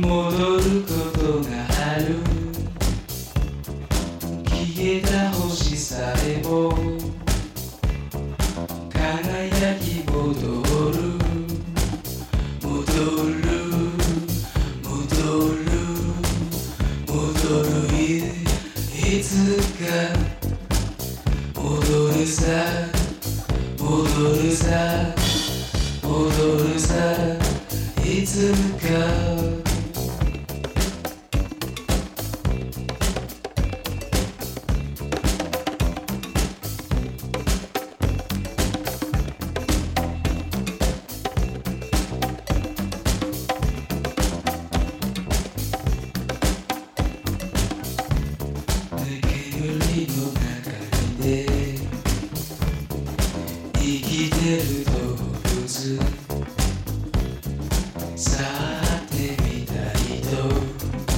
戻ることがある消えた星さえも輝き戻るいつか戻るさいつか生きてる動物触ってみたいと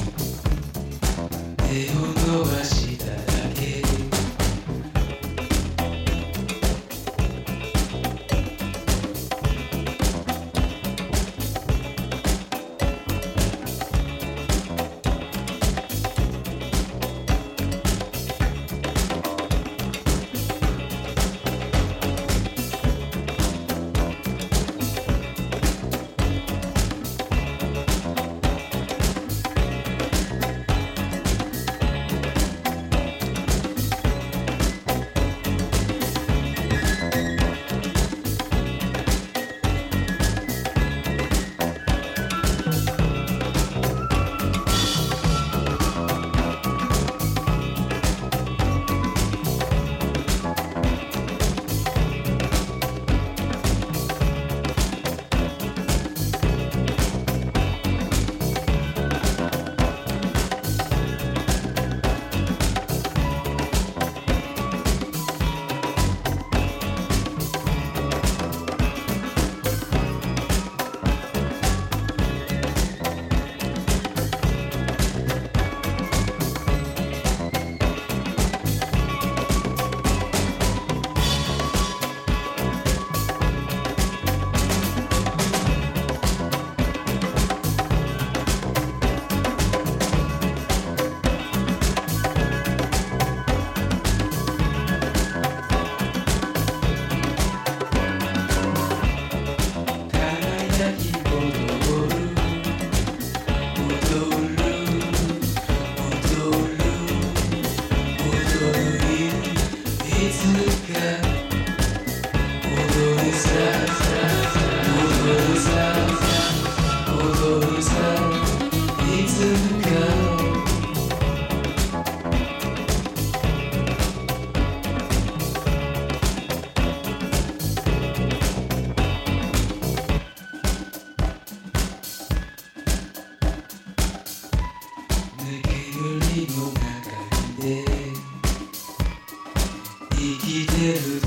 手を伸ばしただけ生きてる動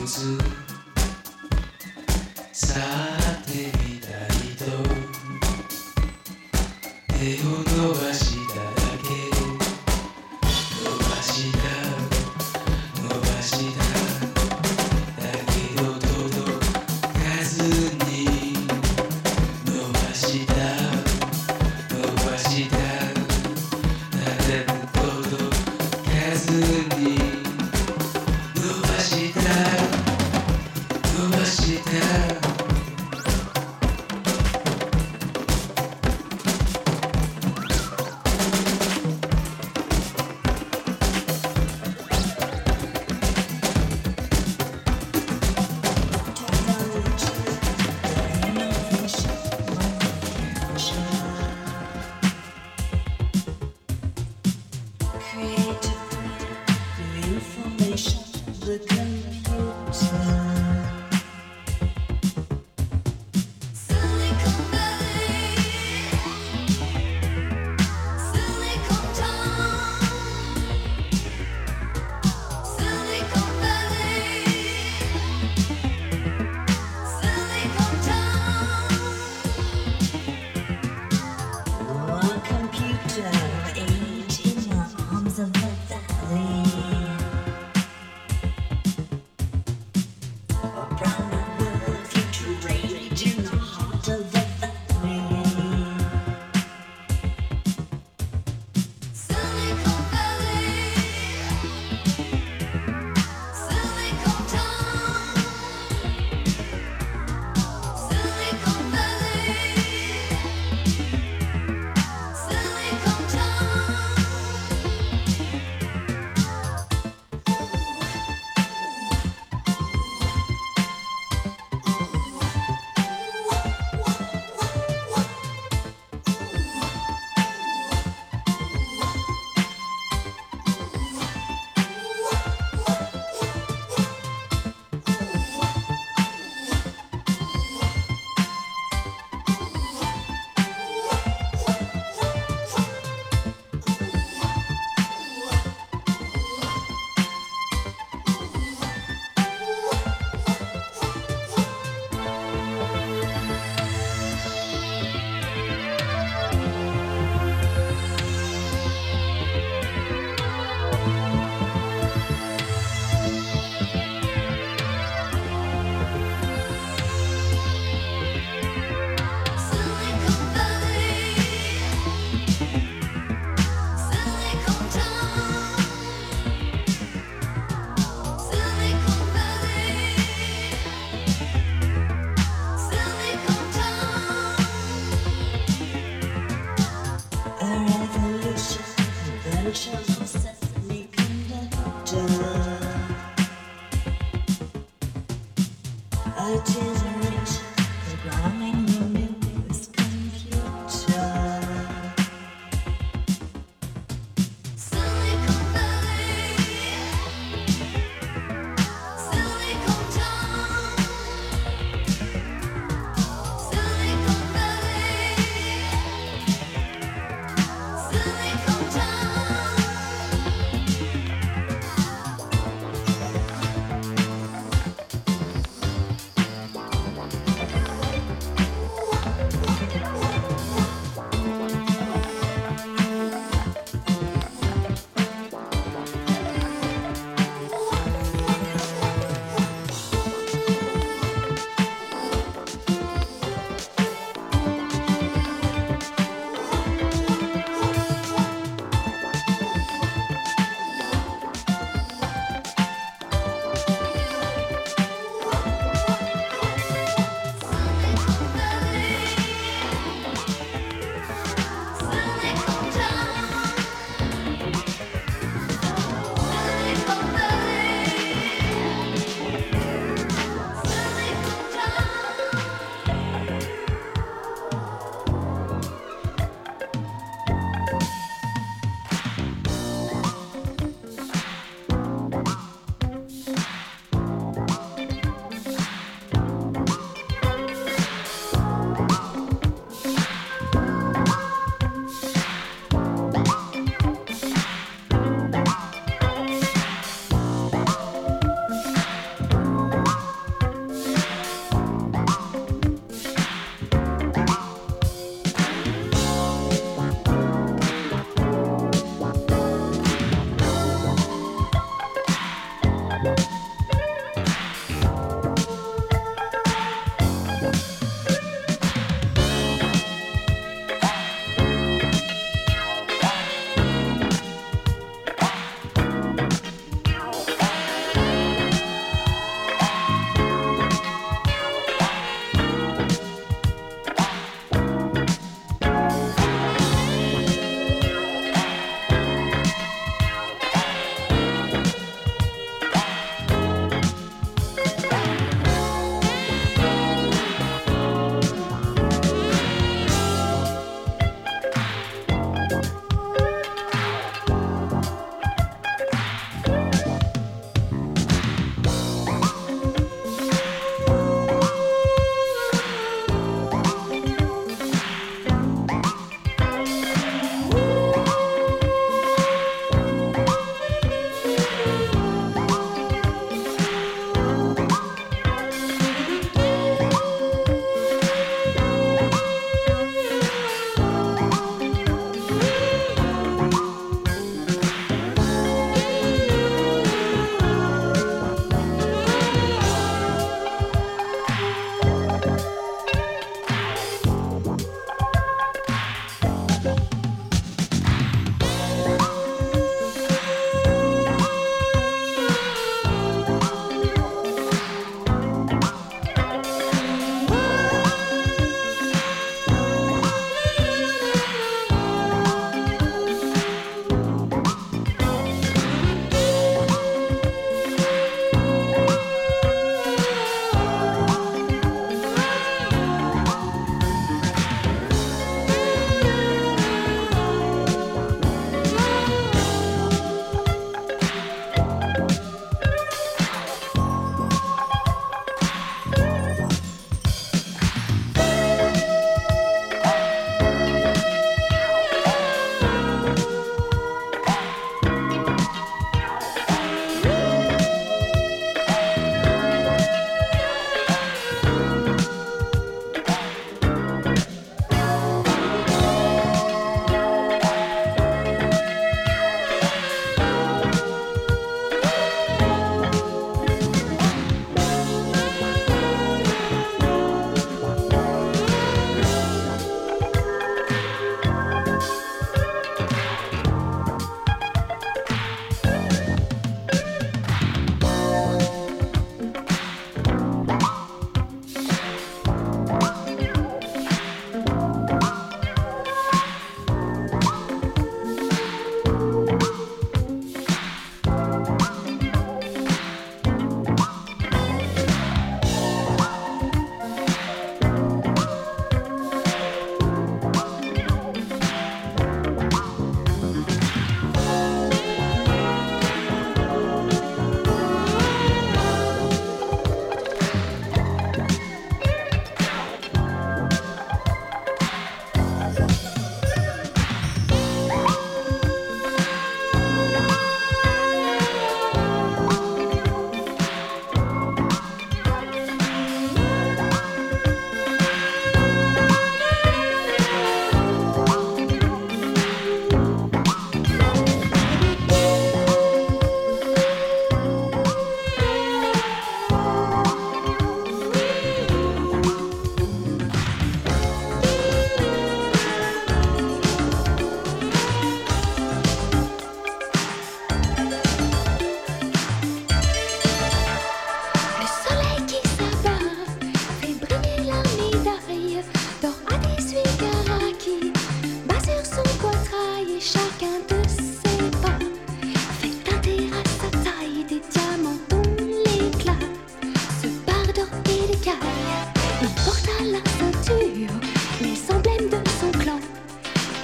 物触ってみたいと手を伸ばしただけ伸ばしただけど届かずに伸ばしただけど届かずに伸ばした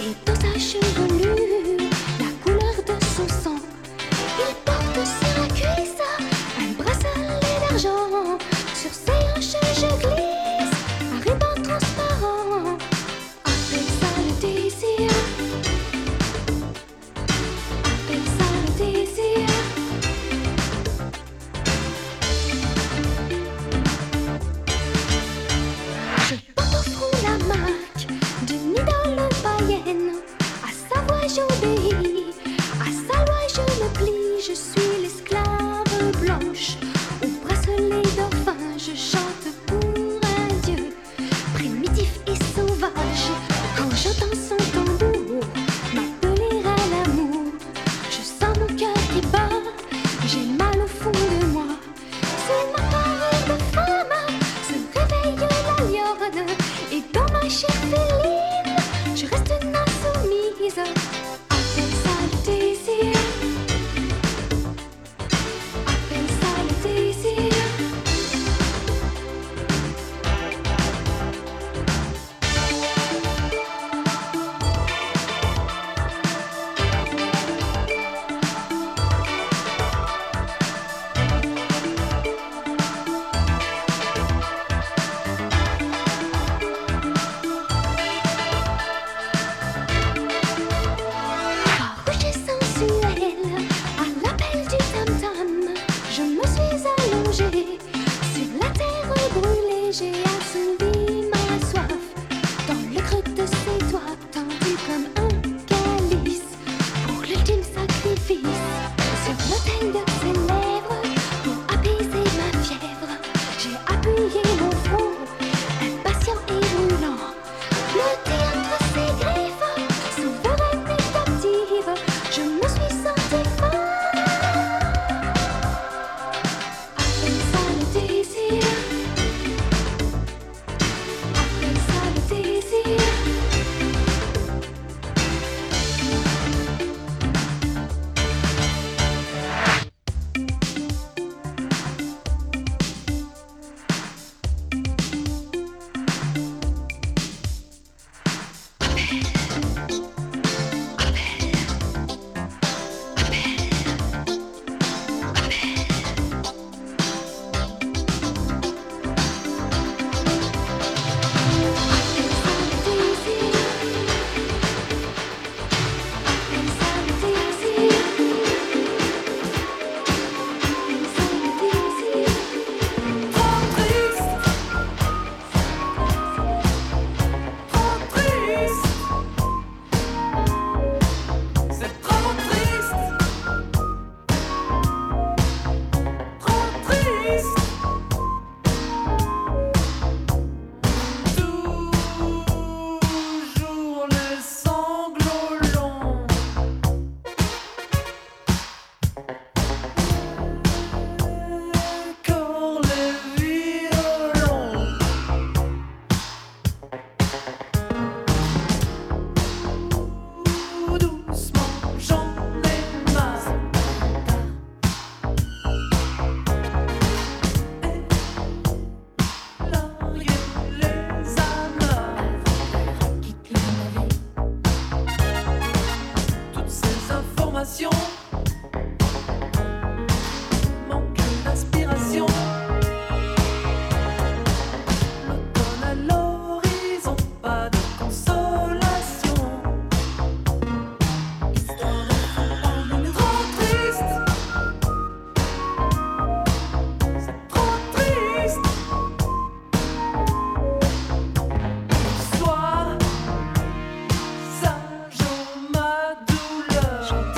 et dans sa chevelure la couleur de son sang. Il porte sur la cuisse un bracelet d'argent. Sur ses hanches je glisse un ruban transparent. Appelle ça le désir. Appelle ça le désir. Je porte au front la marque d'une idole païenne. À sa voix j'obéis, à sa loi je me plie. Je suis l'esclave blanche au bracelet d'enfin. Je chante pour un dieu primitif et sauvage. Quand j'entends son tambour m'appeler à l'amour, je sens mon cœur qui bat. J'ai mal au fond de moi. C'est ma parole de femme, se réveille la lionne. Et dans ma chair féline, je reste une insoumise. Appelle ça le désir. Appelle ça le désir. J'ai assouvi ma soif dans le creux de ses doigts tendus comme un calice pour l'ultime sacrifice. Sur l'autel de ses lèvres pour apaiser ma fièvre, j'ai appuyé mon front, impatient et brûlant. Blotti entre ses griffes, souveraine et captive, je me suis sentie folle. Appelle ça le désir. Shut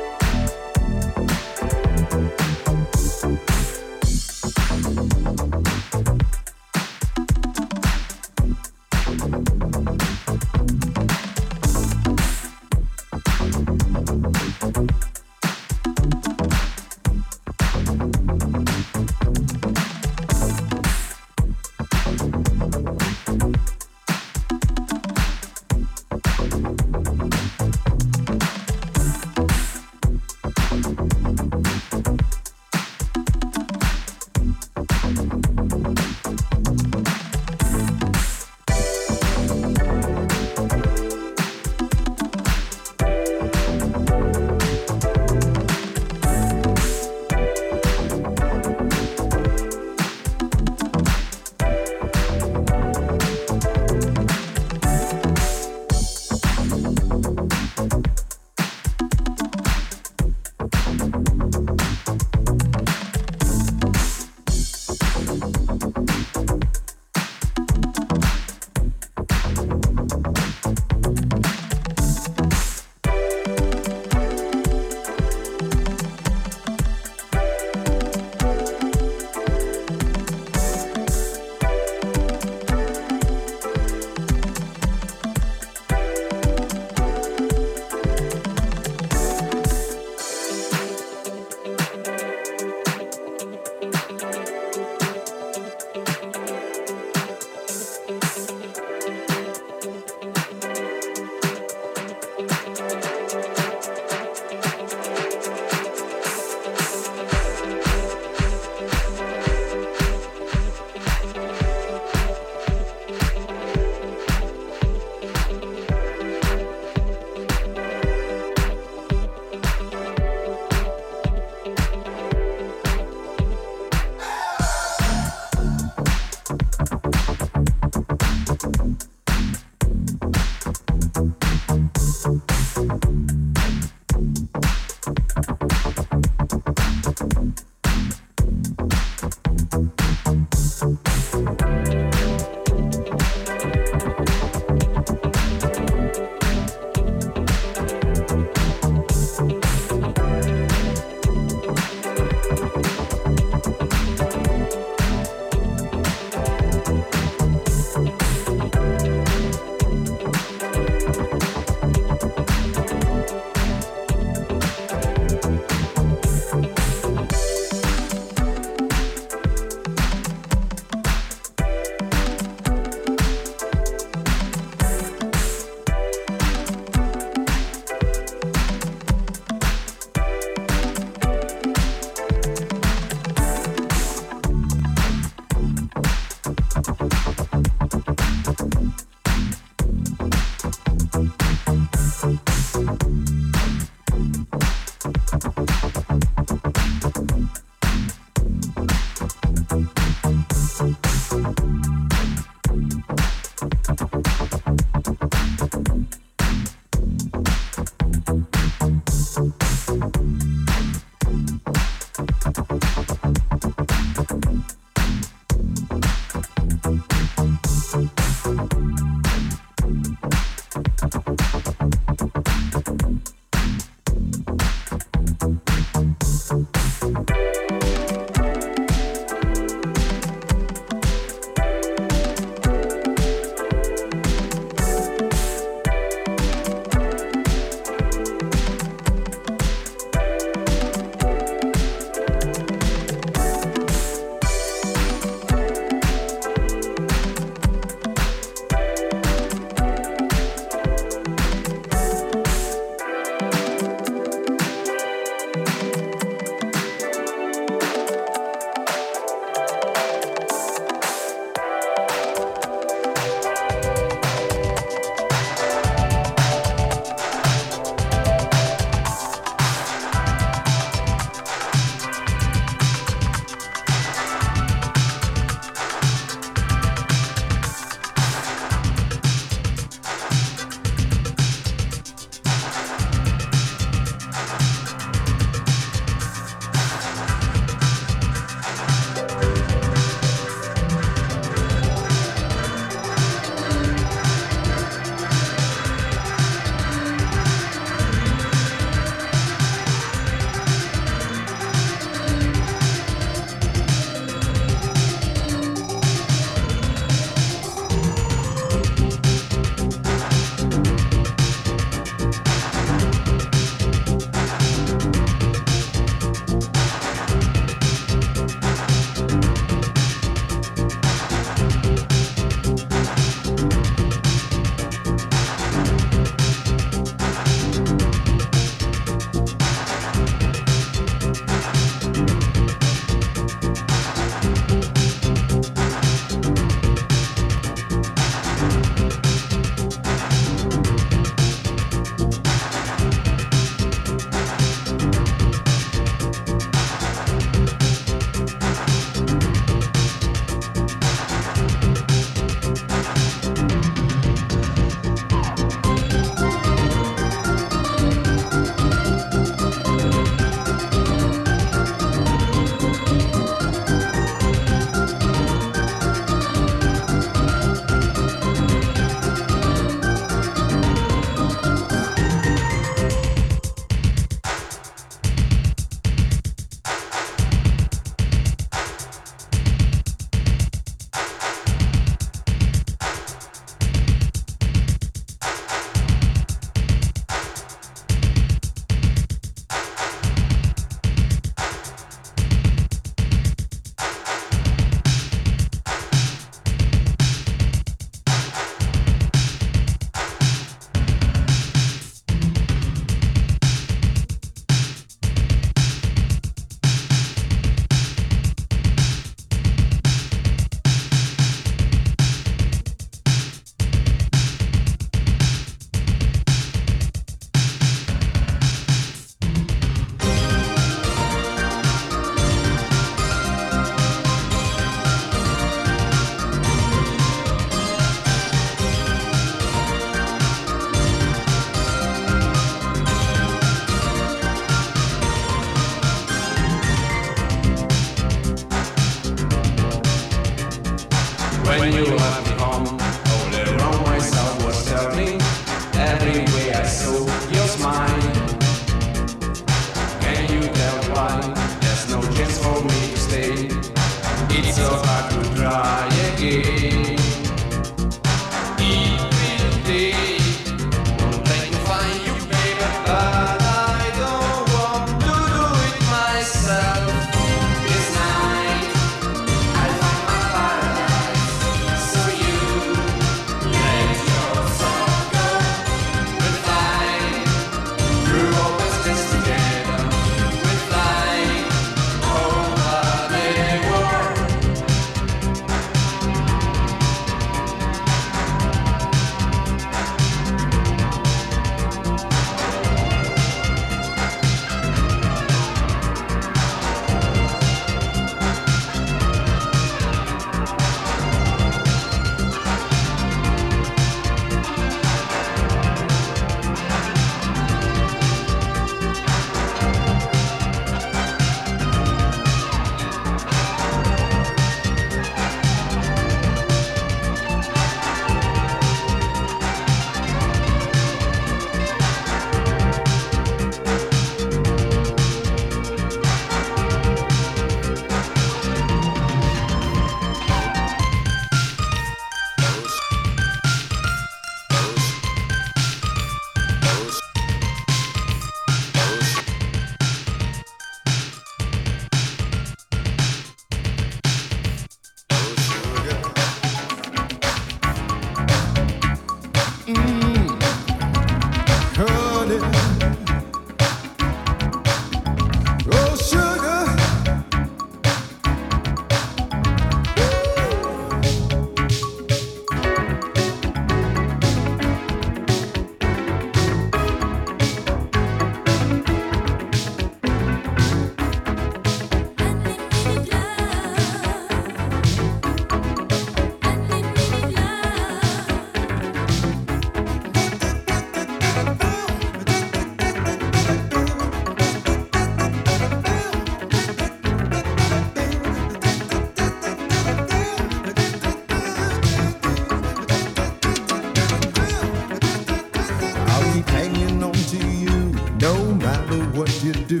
you do.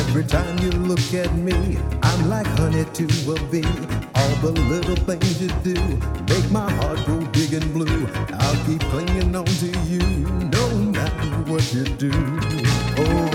Every time you look at me, I'm like honey to a bee. All the little things you do make my heart go big and blue. I'll keep clinging on to you, no matter what you do. Oh.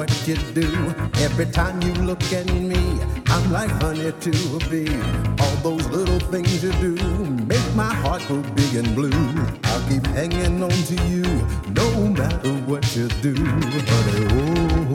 What you do every time you look at me, I'm like honey to a bee. All those little things you do make my heart go big and blue. I'll keep hanging on to you, no matter what you do, honey. Oh.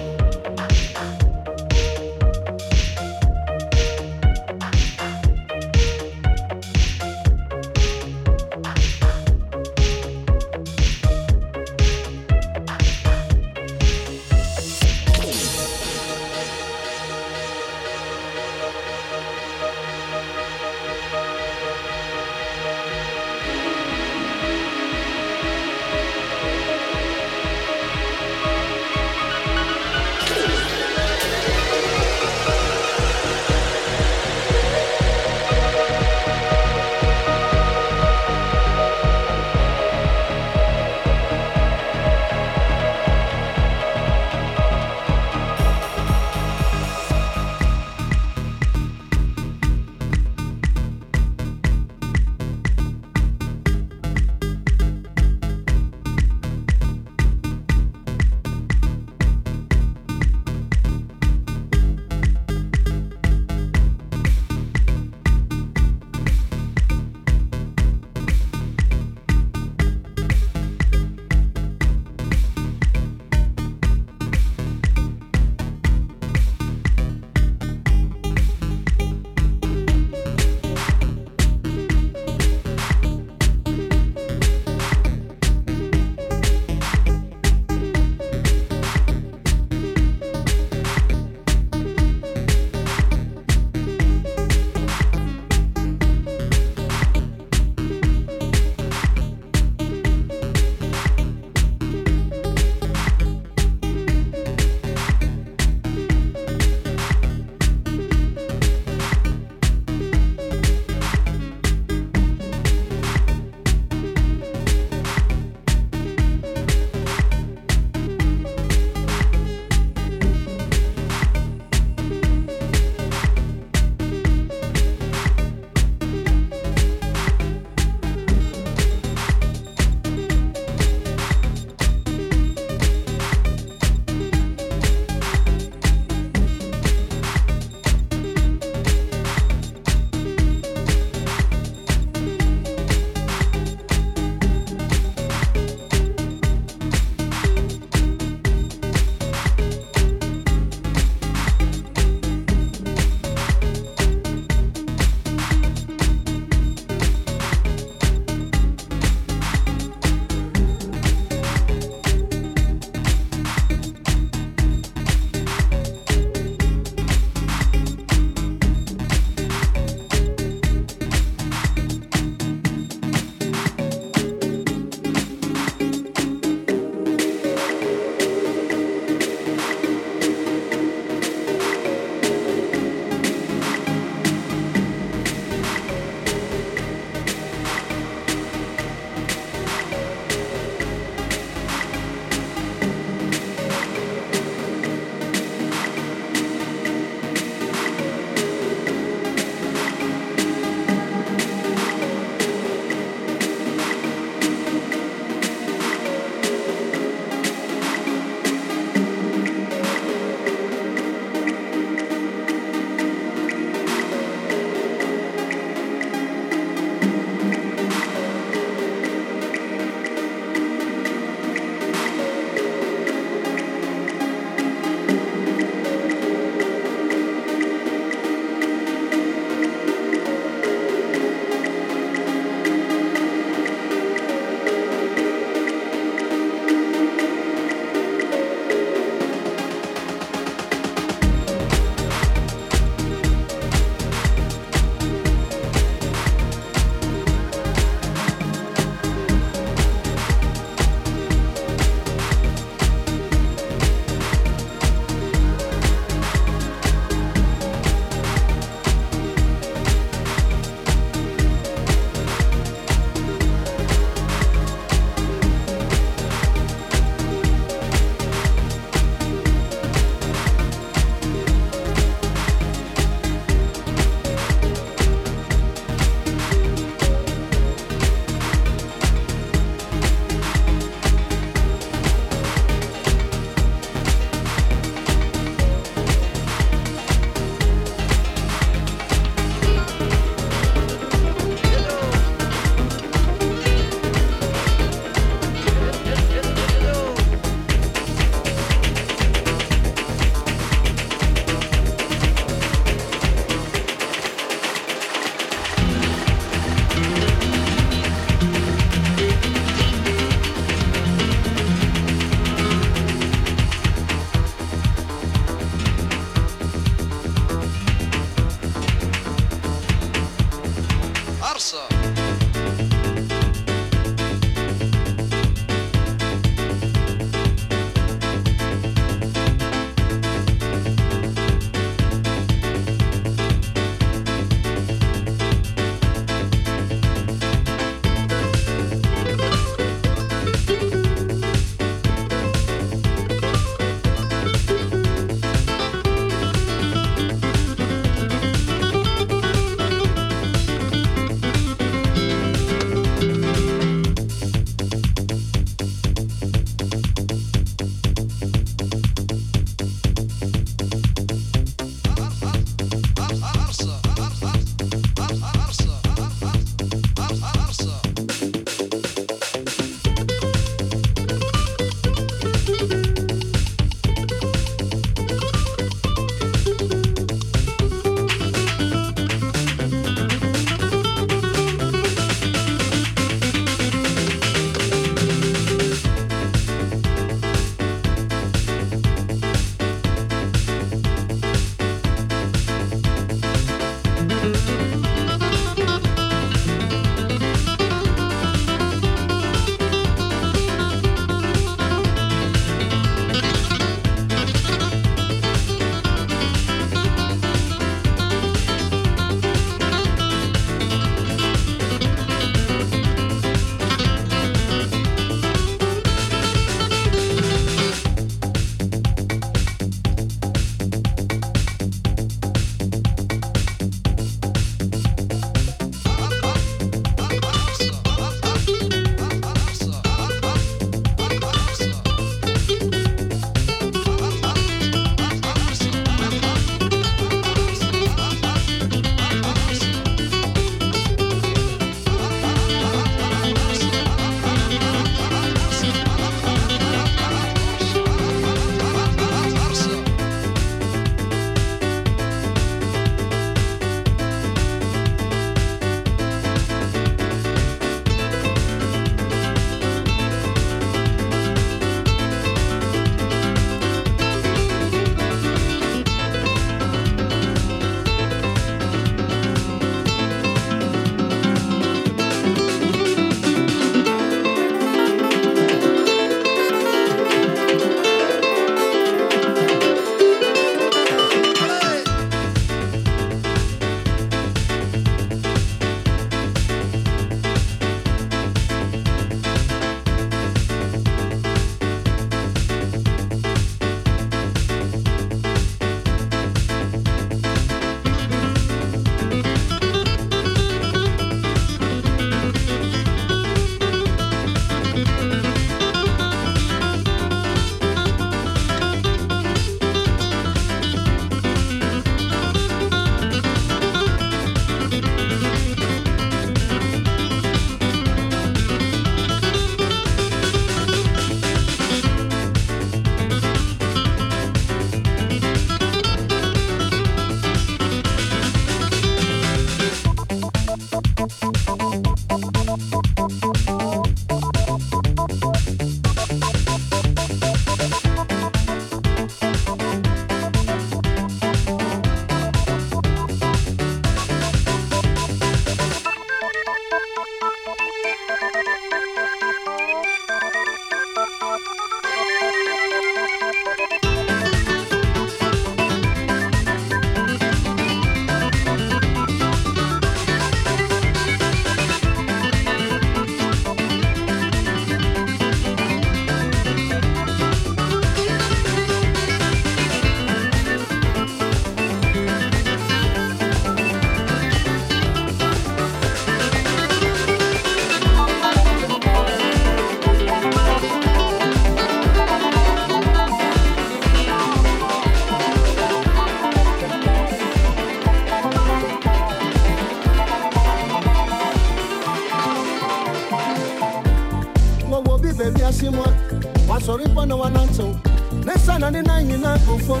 soripa no wananto nessa na nina nyina kufon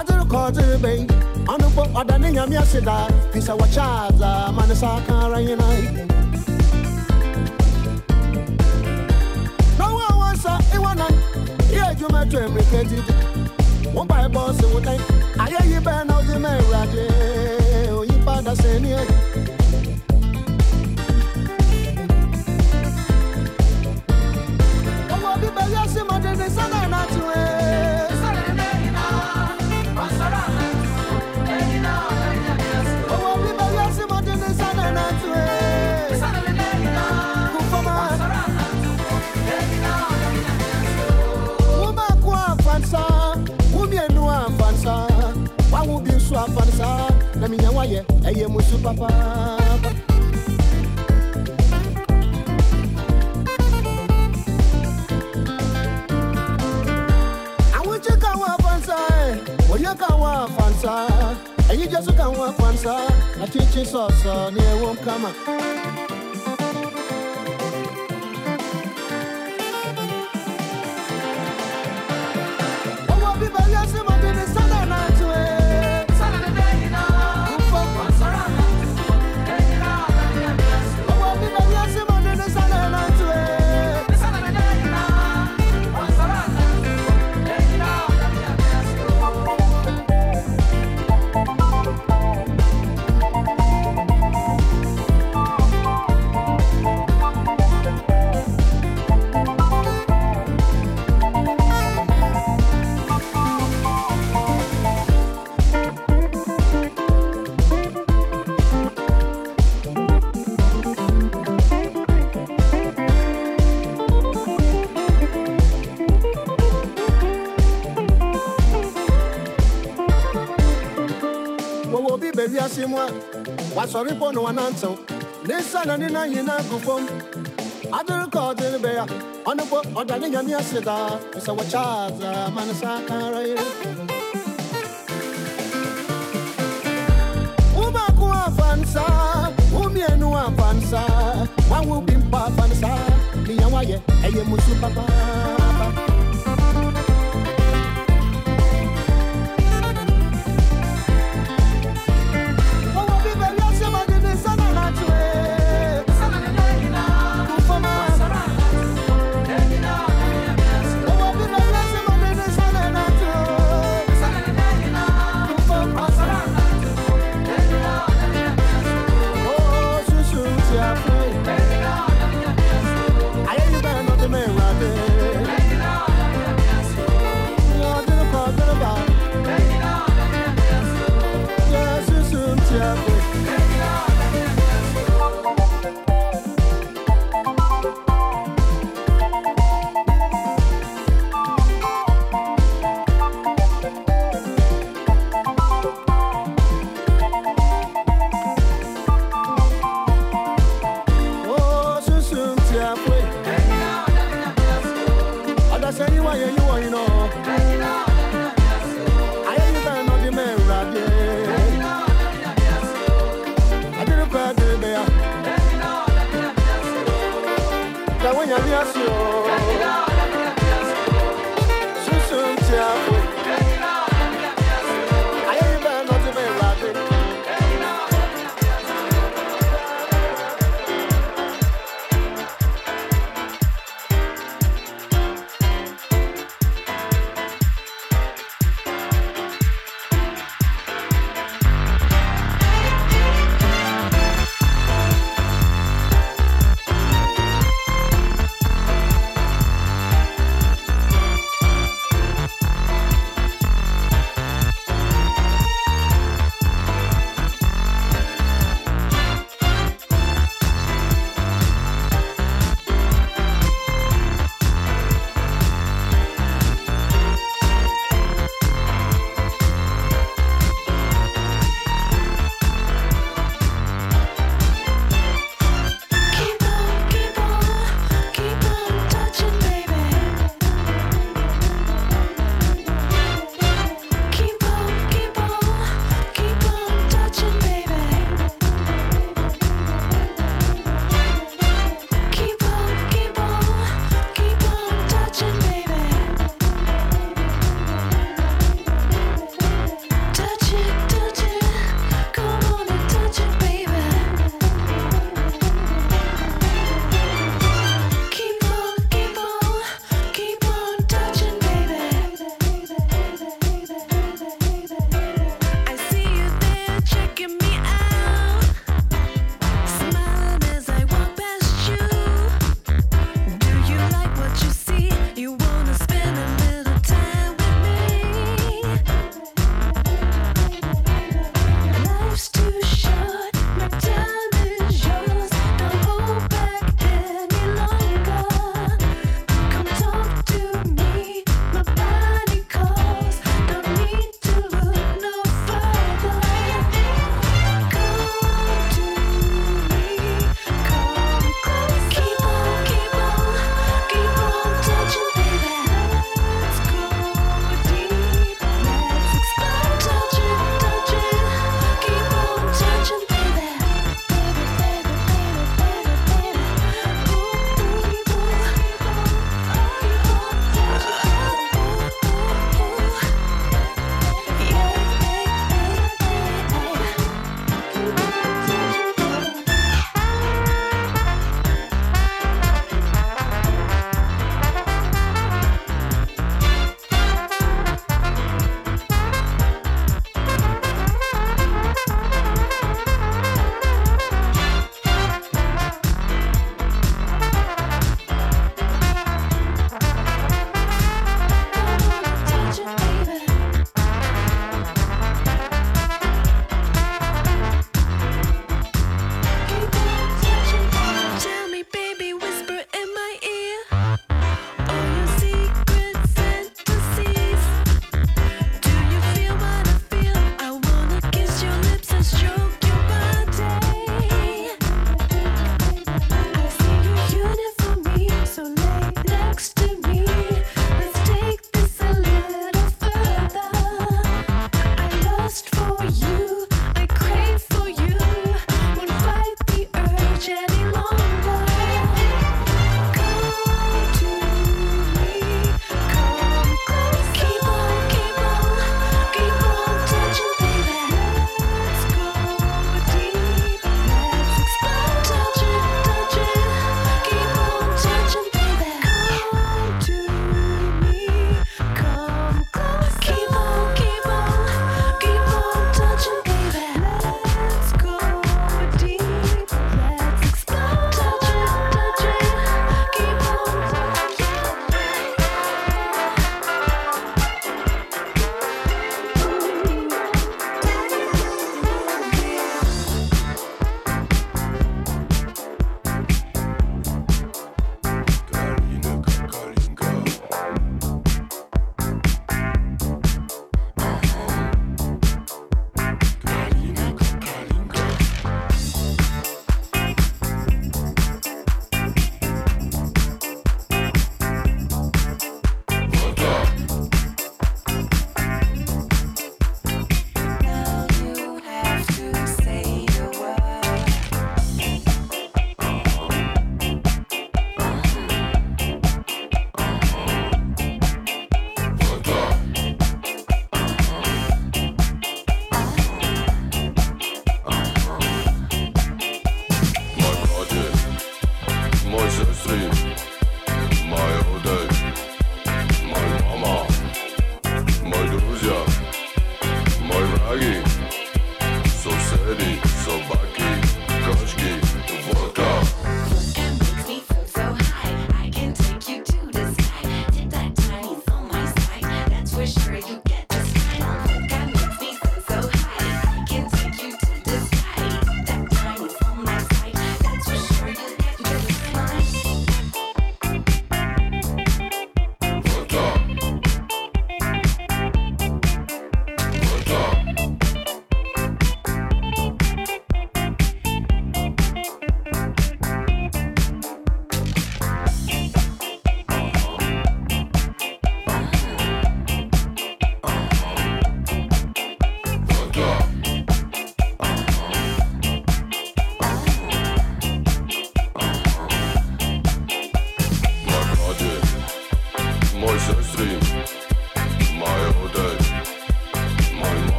aduru kwaduru be anupo adane nyame aseda kisa wachaza manisa kan rayina no wa wansa iwana ye juma to emekedi won bai boss won tai aye yi be na odi me rade oyipada seni na minha waia é muito papá a o que caua pança o ia caua pança aí já só caua pança a chichi só só ne won kama o biba ya se mantene sana na tu Sorry for no answer. This and in a uniform. I don't call the bear on the book or the Yamia Seda. It's our child, Manasaka. Umakua Fansa, Umianua Fansa, one will be Papansa, the Yawaya, and Yamusu Papa. Gracias.